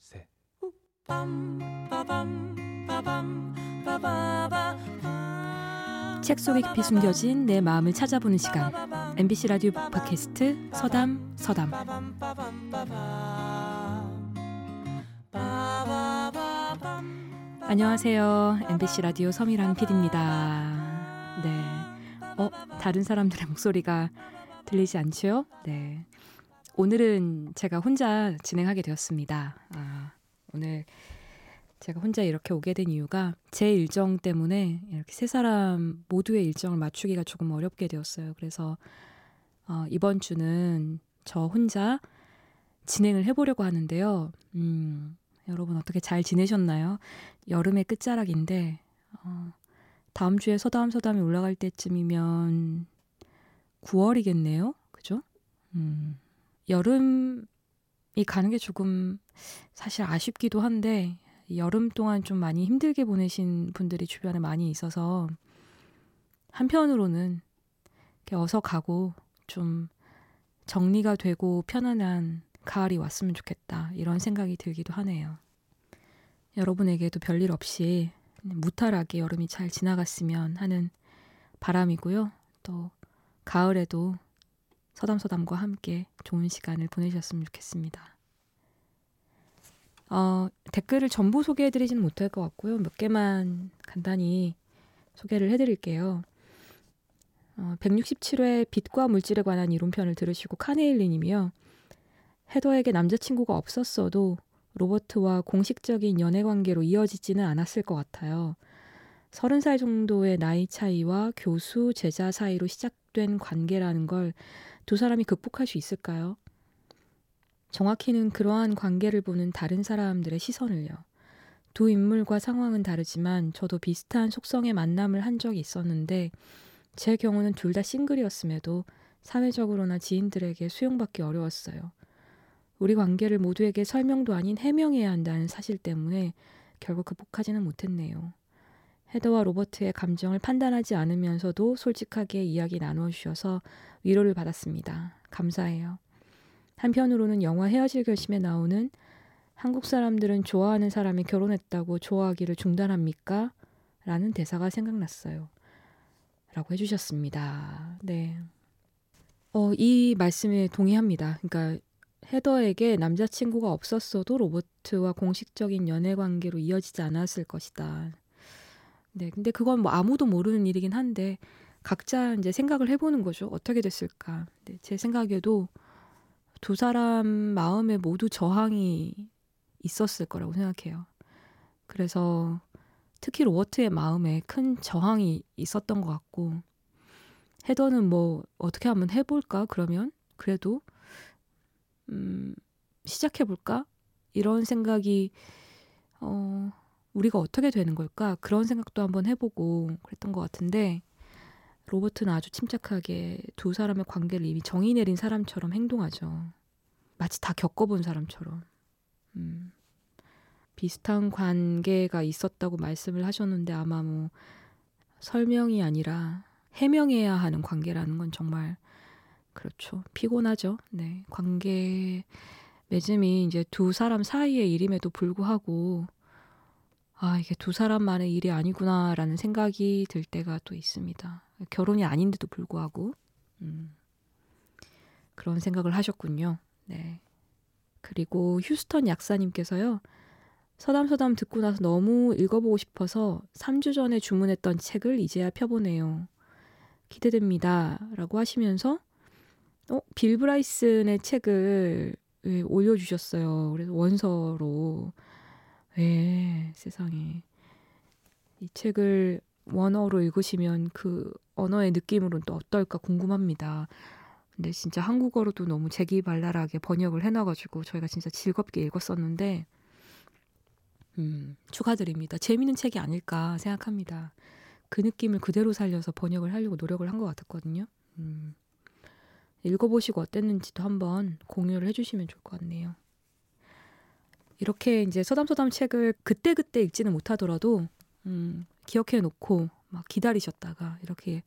셋. 책 속에 깊이 숨겨진 내 마음을 찾아보는 시간, MBC 라디오 팟캐스트 서담. 안녕하세요. MBC 라디오 서미란 PD입니다. 네, 다른 사람들의 목소리가 들리지 않죠? 네, 오늘은 제가 혼자 진행하게 되었습니다. 오늘 제가 혼자 이렇게 오게 된 이유가 제 일정 때문에 이렇게 세 사람 모두의 일정을 맞추기가 조금 어렵게 되었어요. 그래서 이번 주는 저 혼자 진행을 해보려고 하는데요. 여러분 어떻게 잘 지내셨나요? 여름의 끝자락인데 다음 주에 서담이 올라갈 때쯤이면 9월이겠네요. 그죠? 여름이 가는 게 조금 사실 아쉽기도 한데 여름 동안 좀 많이 힘들게 보내신 분들이 주변에 많이 있어서 한편으로는 어서 가고 좀 정리가 되고 편안한 가을이 왔으면 좋겠다 이런 생각이 들기도 하네요. 여러분에게도 별일 없이 무탈하게 여름이 잘 지나갔으면 하는 바람이고요. 또 가을에도 서담과 함께 좋은 시간을 보내셨으면 좋겠습니다. 댓글을 전부 소개해드리지는 못할 것 같고요. 몇 개만 간단히 소개를 해드릴게요. 167회 빛과 물질에 관한 이론편을 들으시고 카네일리 님이요. 헤더에게 남자친구가 없었어도 로버트와 공식적인 연애관계로 이어지지는 않았을 것 같아요. 30살 정도의 나이 차이와 교수, 제자 사이로 시작된 관계라는 걸 두 사람이 극복할 수 있을까요? 정확히는 그러한 관계를 보는 다른 사람들의 시선을요. 두 인물과 상황은 다르지만 저도 비슷한 속성의 만남을 한 적이 있었는데 제 경우는 둘 다 싱글이었음에도 사회적으로나 지인들에게 수용받기 어려웠어요. 우리 관계를 모두에게 설명도 아닌 해명해야 한다는 사실 때문에 결국 극복하지는 못했네요. 헤더와 로버트의 감정을 판단하지 않으면서도 솔직하게 이야기 나눠주셔서 위로를 받았습니다. 감사해요. 한편으로는 영화 헤어질 결심에 나오는 한국 사람들은 좋아하는 사람이 결혼했다고 좋아하기를 중단합니까? 라는 대사가 생각났어요. 라고 해주셨습니다. 네. 이 말씀에 동의합니다. 그러니까 헤더에게 남자친구가 없었어도 로버트와 공식적인 연애관계로 이어지지 않았을 것이다. 네, 근데 그건 아무도 모르는 일이긴 한데 각자 이제 생각을 해보는 거죠. 어떻게 됐을까. 네, 제 생각에도 두 사람 마음에 모두 저항이 있었을 거라고 생각해요. 그래서 특히 로버트의 마음에 큰 저항이 있었던 것 같고 헤더는 어떻게 한번 해볼까? 그러면 그래도 시작해볼까? 이런 생각이 우리가 어떻게 되는 걸까? 그런 생각도 한번 해보고 그랬던 것 같은데 로버트는 아주 침착하게 두 사람의 관계를 이미 정의 내린 사람처럼 행동하죠. 마치 다 겪어본 사람처럼. 비슷한 관계가 있었다고 말씀을 하셨는데 아마 설명이 아니라 해명해야 하는 관계라는 건 정말 그렇죠. 피곤하죠. 네, 관계 맺음이 이제 두 사람 사이의 일임에도 불구하고 이게 두 사람만의 일이 아니구나라는 생각이 들 때가 또 있습니다. 결혼이 아닌데도 불구하고 그런 생각을 하셨군요. 네. 그리고 휴스턴 약사님께서요. 서담 듣고 나서 너무 읽어보고 싶어서 3주 전에 주문했던 책을 이제야 펴보네요. 기대됩니다. 라고 하시면서 빌 브라이슨의 책을 올려주셨어요. 그래서 원서로 세상에 이 책을 원어로 읽으시면 그 언어의 느낌으로는 또 어떨까 궁금합니다. 근데 진짜 한국어로도 너무 재기발랄하게 번역을 해놔가지고 저희가 진짜 즐겁게 읽었었는데 축하드립니다. 재미있는 책이 아닐까 생각합니다. 그 느낌을 그대로 살려서 번역을 하려고 노력을 한 것 같았거든요. 읽어보시고 어땠는지도 한번 공유를 해주시면 좋을 것 같네요. 이렇게 이제 서담 책을 그때 읽지는 못하더라도 기억해놓고 막 기다리셨다가 이렇게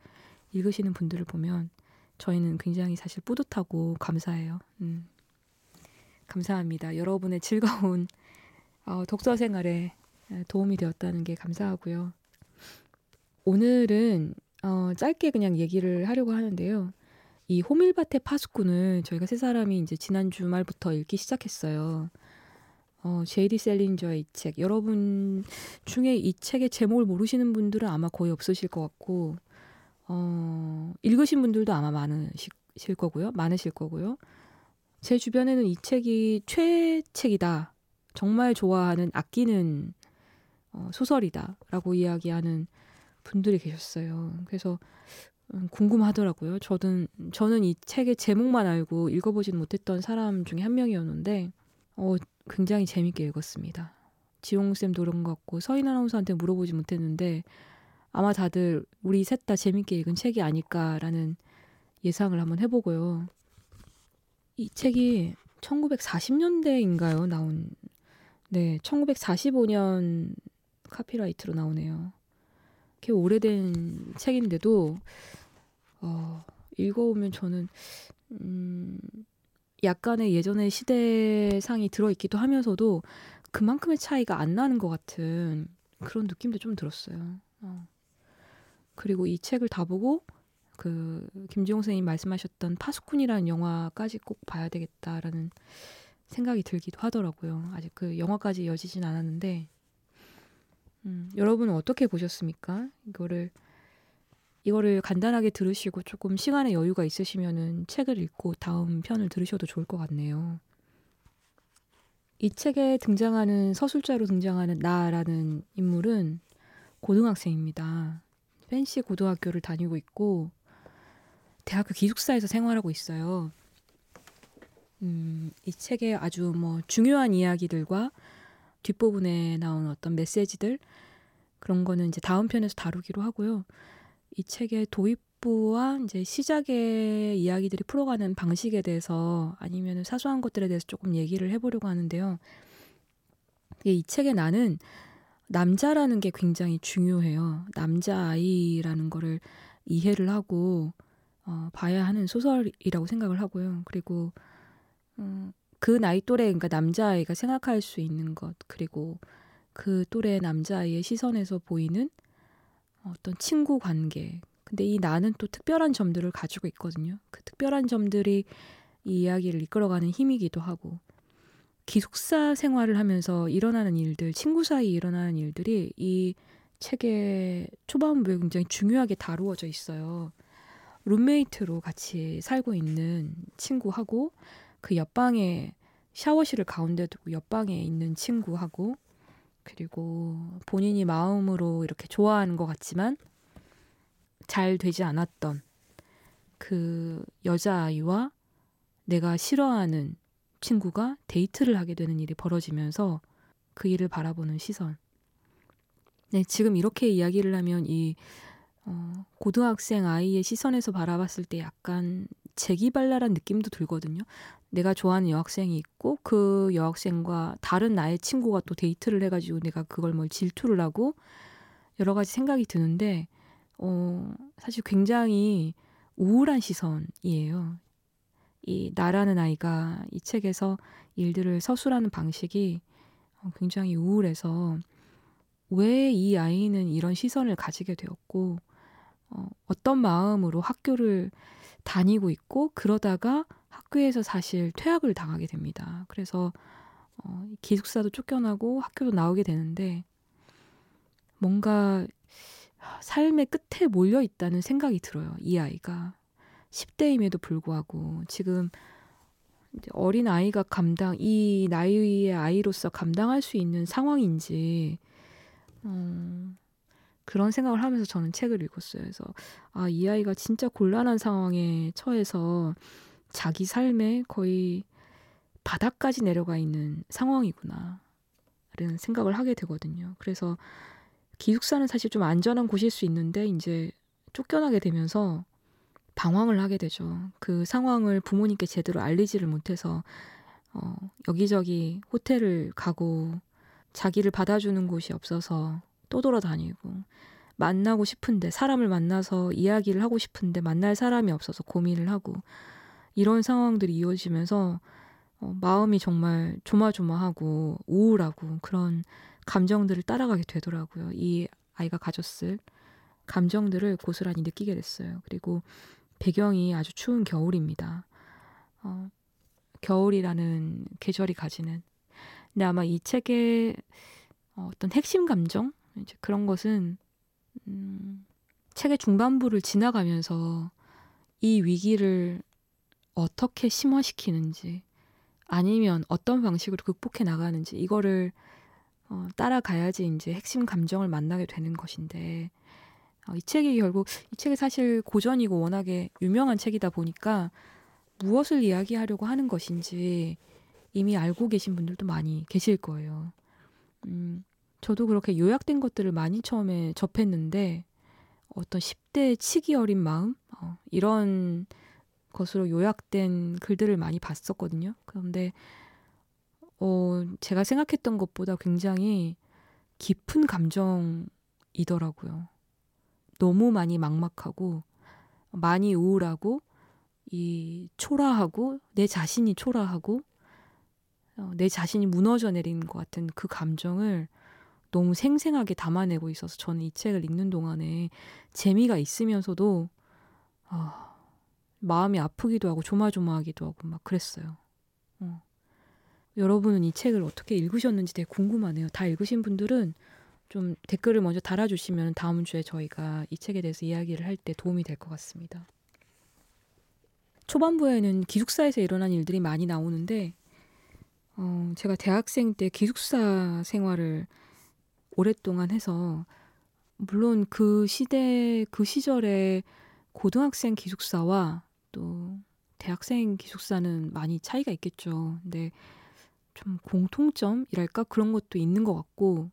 읽으시는 분들을 보면 저희는 굉장히 사실 뿌듯하고 감사해요. 감사합니다. 여러분의 즐거운 독서 생활에 도움이 되었다는 게 감사하고요. 오늘은 짧게 그냥 얘기를 하려고 하는데요. 이 호밀밭의 파수꾼을 저희가 세 사람이 이제 지난 주말부터 읽기 시작했어요. J.D. 셀린저의 이 책, 여러분 중에 이 책의 제목을 모르시는 분들은 아마 거의 없으실 것 같고, 읽으신 분들도 아마 많으실 거고요. 제 주변에는 이 책이 최애책이다, 정말 좋아하는, 아끼는 소설이다 라고 이야기하는 분들이 계셨어요. 그래서 궁금하더라고요. 저는 이 책의 제목만 알고 읽어보진 못했던 사람 중에 한 명이었는데 굉장히 재밌게 읽었습니다. 지용쌤도 그런 것 같고 서인 아나운서한테 물어보지 못했는데 아마 다들 우리 셋 다 재밌게 읽은 책이 아닐까라는 예상을 한번 해보고요. 이 책이 1940년대인가요? 나온, 1945년 카피라이트로 나오네요. 이렇게 오래된 책인데도 읽어오면 저는 약간의 예전의 시대상이 들어있기도 하면서도 그만큼의 차이가 안 나는 것 같은 그런 느낌도 좀 들었어요. 그리고 이 책을 다 보고 그 김지용 선생님이 말씀하셨던 파수꾼이라는 영화까지 꼭 봐야 되겠다라는 생각이 들기도 하더라고요. 아직 그 영화까지 이어지진 않았는데 여러분은 어떻게 보셨습니까? 이거를 간단하게 들으시고 조금 시간의 여유가 있으시면은 책을 읽고 다음 편을 들으셔도 좋을 것 같네요. 이 책에 등장하는 서술자로 등장하는 나라는 인물은 고등학생입니다. 펜시 고등학교를 다니고 있고 대학교 기숙사에서 생활하고 있어요. 이 책에 아주 중요한 이야기들과 뒷부분에 나온 어떤 메시지들, 그런 거는 이제 다음 편에서 다루기로 하고요. 이 책의 도입부와 이제 시작의 이야기들이 풀어가는 방식에 대해서 아니면 사소한 것들에 대해서 조금 얘기를 해보려고 하는데요. 이 책의 나는 남자라는 게 굉장히 중요해요. 남자아이라는 거를 이해를 하고 봐야 하는 소설이라고 생각을 하고요. 그리고 그 나이 또래, 그러니까 남자아이가 생각할 수 있는 것, 그리고 그 또래 남자아이의 시선에서 보이는 어떤 친구 관계. 근데 이 나는 또 특별한 점들을 가지고 있거든요. 그 특별한 점들이 이 이야기를 이끌어가는 힘이기도 하고, 기숙사 생활을 하면서 일어나는 일들, 친구 사이 일어나는 일들이 이 책의 초반부에 굉장히 중요하게 다루어져 있어요. 룸메이트로 같이 살고 있는 친구하고, 그 옆방에 샤워실을 가운데 두고 옆방에 있는 친구하고, 그리고 본인이 마음으로 이렇게 좋아하는 것 같지만 잘 되지 않았던 그 여자아이와 내가 싫어하는 친구가 데이트를 하게 되는 일이 벌어지면서 그 일을 바라보는 시선. 지금 이렇게 이야기를 하면 이 고등학생 아이의 시선에서 바라봤을 때 약간 재기발랄한 느낌도 들거든요. 내가 좋아하는 여학생이 있고 그 여학생과 다른 나의 친구가 또 데이트를 해가지고 내가 그걸 질투를 하고 여러 가지 생각이 드는데 사실 굉장히 우울한 시선이에요. 이 나라는 아이가 이 책에서 일들을 서술하는 방식이 굉장히 우울해서 왜 이 아이는 이런 시선을 가지게 되었고 어떤 마음으로 학교를 다니고 있고 그러다가 학교에서 사실 퇴학을 당하게 됩니다. 그래서 기숙사도 쫓겨나고 학교도 나오게 되는데 뭔가 삶의 끝에 몰려 있다는 생각이 들어요. 이 아이가 10대임에도 불구하고 지금 이제 어린 아이가 이 나이의 아이로서 감당할 수 있는 상황인지 그런 생각을 하면서 저는 책을 읽었어요. 그래서 이 아이가 진짜 곤란한 상황에 처해서 자기 삶에 거의 바닥까지 내려가 있는 상황이구나 라는 생각을 하게 되거든요. 그래서 기숙사는 사실 좀 안전한 곳일 수 있는데 이제 쫓겨나게 되면서 방황을 하게 되죠. 그 상황을 부모님께 제대로 알리지를 못해서 여기저기 호텔을 가고 자기를 받아주는 곳이 없어서 또 돌아다니고, 만나고 싶은데 사람을 만나서 이야기를 하고 싶은데 만날 사람이 없어서 고민을 하고, 이런 상황들이 이어지면서 마음이 정말 조마조마하고 우울하고 그런 감정들을 따라가게 되더라고요. 이 아이가 가졌을 감정들을 고스란히 느끼게 됐어요. 그리고 배경이 아주 추운 겨울입니다. 겨울이라는 계절이 가지는. 근데 아마 이 책의 어떤 핵심 감정? 이제 그런 것은 책의 중반부를 지나가면서 이 위기를 어떻게 심화시키는지 아니면 어떤 방식으로 극복해 나가는지 이거를 따라가야지 이제 핵심 감정을 만나게 되는 것인데 이 책이 결국 이 책이 사실 고전이고 워낙에 유명한 책이다 보니까 무엇을 이야기하려고 하는 것인지 이미 알고 계신 분들도 많이 계실 거예요. 저도 그렇게 요약된 것들을 많이 처음에 접했는데 어떤 10대의 치기 어린 마음? 이런 것으로 요약된 글들을 많이 봤었거든요. 그런데 제가 생각했던 것보다 굉장히 깊은 감정이더라고요. 너무 많이 막막하고 많이 우울하고 이 초라하고 내 자신이 초라하고 내 자신이 무너져 내린 것 같은 그 감정을 너무 생생하게 담아내고 있어서 저는 이 책을 읽는 동안에 재미가 있으면서도 마음이 아프기도 하고 조마조마하기도 하고 막 그랬어요. 여러분은 이 책을 어떻게 읽으셨는지 되게 궁금하네요. 다 읽으신 분들은 좀 댓글을 먼저 달아주시면 다음 주에 저희가 이 책에 대해서 이야기를 할 때 도움이 될 것 같습니다. 초반부에는 기숙사에서 일어난 일들이 많이 나오는데 제가 대학생 때 기숙사 생활을 오랫동안 해서 물론 그 시대, 그 시절에 고등학생 기숙사와 또 대학생 기숙사는 많이 차이가 있겠죠. 근데 좀 공통점이랄까? 그런 것도 있는 것 같고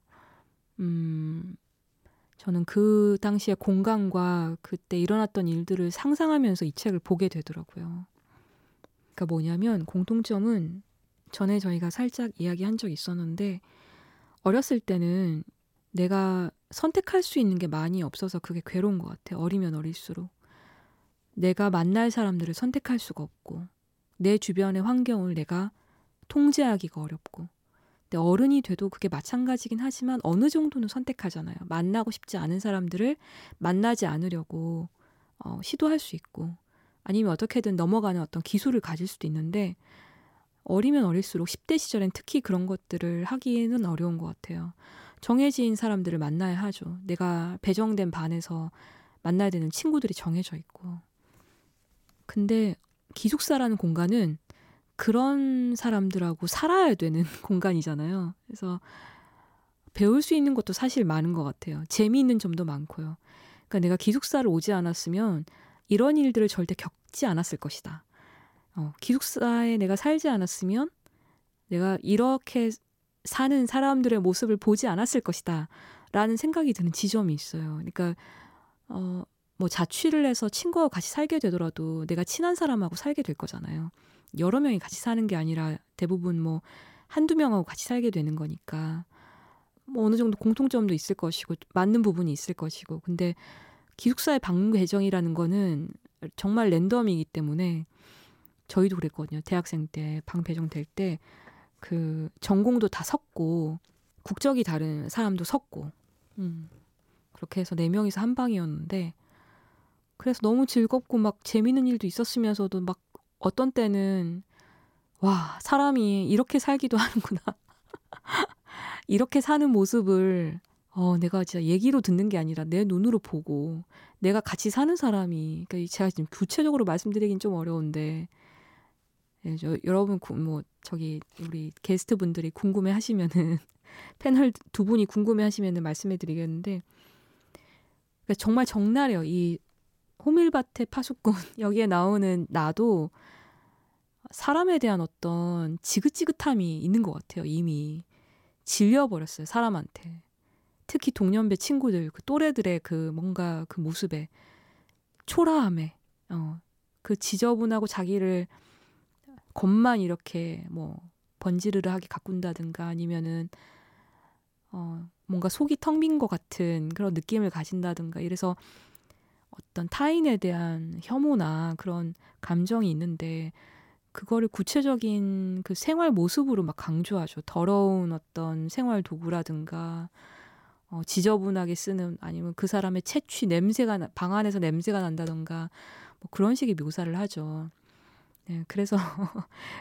저는 그 당시의 공간과 그때 일어났던 일들을 상상하면서 이 책을 보게 되더라고요. 그러니까 뭐냐면 공통점은 전에 저희가 살짝 이야기한 적이 있었는데 어렸을 때는 내가 선택할 수 있는 게 많이 없어서 그게 괴로운 것 같아요. 어리면 어릴수록. 내가 만날 사람들을 선택할 수가 없고 내 주변의 환경을 내가 통제하기가 어렵고 근데 어른이 돼도 그게 마찬가지긴 하지만 어느 정도는 선택하잖아요. 만나고 싶지 않은 사람들을 만나지 않으려고 시도할 수 있고 아니면 어떻게든 넘어가는 어떤 기술을 가질 수도 있는데 어리면 어릴수록 10대 시절엔 특히 그런 것들을 하기에는 어려운 것 같아요. 정해진 사람들을 만나야 하죠. 내가 배정된 반에서 만나야 되는 친구들이 정해져 있고. 근데 기숙사라는 공간은 그런 사람들하고 살아야 되는 공간이잖아요. 그래서 배울 수 있는 것도 사실 많은 것 같아요. 재미있는 점도 많고요. 그러니까 내가 기숙사를 오지 않았으면 이런 일들을 절대 겪지 않았을 것이다. 기숙사에 내가 살지 않았으면 내가 이렇게 사는 사람들의 모습을 보지 않았을 것이다 라는 생각이 드는 지점이 있어요. 그러니까 뭐 자취를 해서 친구하고 같이 살게 되더라도 내가 친한 사람하고 살게 될 거잖아요. 여러 명이 같이 사는 게 아니라 대부분 뭐 한두 명하고 같이 살게 되는 거니까 뭐 어느 정도 공통점도 있을 것이고 맞는 부분이 있을 것이고 근데 기숙사의 방문 배정이라는 거는 정말 랜덤이기 때문에 저희도 그랬거든요. 대학생 때 방 배정될 때 그 전공도 다 섰고 국적이 다른 사람도 섰고 그렇게 해서 4명이서 한 방이었는데 그래서 너무 즐겁고 막 재밌는 일도 있었으면서도 막 어떤 때는 와 사람이 이렇게 살기도 하는구나 이렇게 사는 모습을 내가 진짜 얘기로 듣는 게 아니라 내 눈으로 보고 내가 같이 사는 사람이 그러니까 제가 지금 구체적으로 말씀드리긴 좀 어려운데 예, 여러분 뭐 저기 우리 게스트 분들이 궁금해하시면은 패널 두 분이 궁금해하시면은 말씀해드리겠는데 그러니까 정말 적나라요. 이 호밀밭의 파수꾼 여기에 나오는 나도 사람에 대한 어떤 지긋지긋함이 있는 것 같아요. 이미 질려버렸어요. 사람한테. 특히 동년배 친구들 그 또래들의 그 뭔가 그 모습에 초라함에 그 지저분하고 자기를 겉만 이렇게 뭐 번지르르하게 가꾼다든가 아니면은 뭔가 속이 텅 빈 것 같은 그런 느낌을 가진다든가 이래서 어떤 타인에 대한 혐오나 그런 감정이 있는데 그거를 구체적인 그 생활 모습으로 막 강조하죠. 더러운 어떤 생활 도구라든가 지저분하게 쓰는, 아니면 그 사람의 채취 냄새가 방 안에서 냄새가 난다든가 뭐 그런 식의 묘사를 하죠. 네, 그래서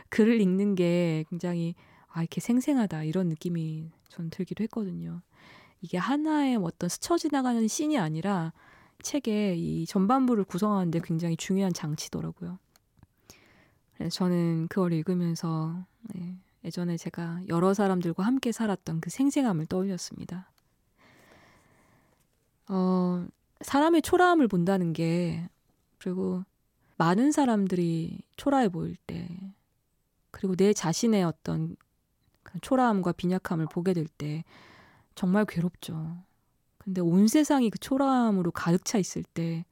글을 읽는 게 굉장히 이렇게 생생하다 이런 느낌이 저는 들기도 했거든요. 이게 하나의 어떤 스쳐 지나가는 씬이 아니라 책의 이 전반부를 구성하는데 굉장히 중요한 장치더라고요. 그래서 저는 그걸 읽으면서 예전에 제가 여러 사람들과 함께 살았던 그 생생함을 떠올렸습니다. 사람의 초라함을 본다는 게, 그리고 많은 사람들이 초라해 보일 때, 그리고 내 자신의 어떤 초라함과 빈약함을 보게 될 때 정말 괴롭죠. 근데 온 세상이 그 초라함으로 가득 차 있을 때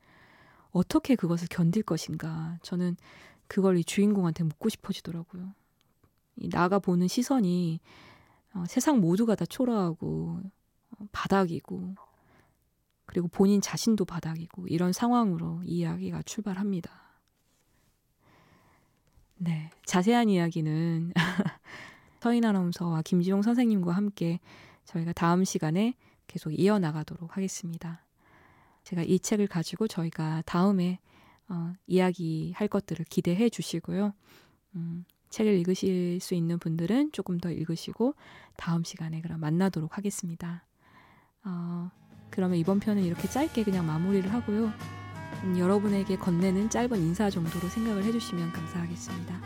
어떻게 그것을 견딜 것인가, 저는 그걸 이 주인공한테 묻고 싶어지더라고요. 이 나가 보는 시선이 세상 모두가 다 초라하고 바닥이고, 그리고 본인 자신도 바닥이고, 이런 상황으로 이 이야기가 출발합니다. 네, 자세한 이야기는 서인 아나운서와 김지용 선생님과 함께 저희가 다음 시간에 계속 이어나가도록 하겠습니다. 제가 이 책을 가지고 저희가 다음에 이야기할 것들을 기대해 주시고요. 책을 읽으실 수 있는 분들은 조금 더 읽으시고 다음 시간에 그럼 만나도록 하겠습니다. 그러면 이번 편은 이렇게 짧게 그냥 마무리를 하고요. 여러분에게 건네는 짧은 인사 정도로 생각을 해주시면 감사하겠습니다.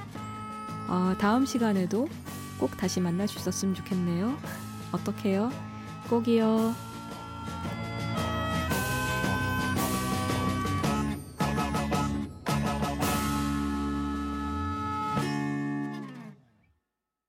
다음 시간에도 꼭 다시 만날 수 있었으면 좋겠네요. 어떡해요? 꼭이요.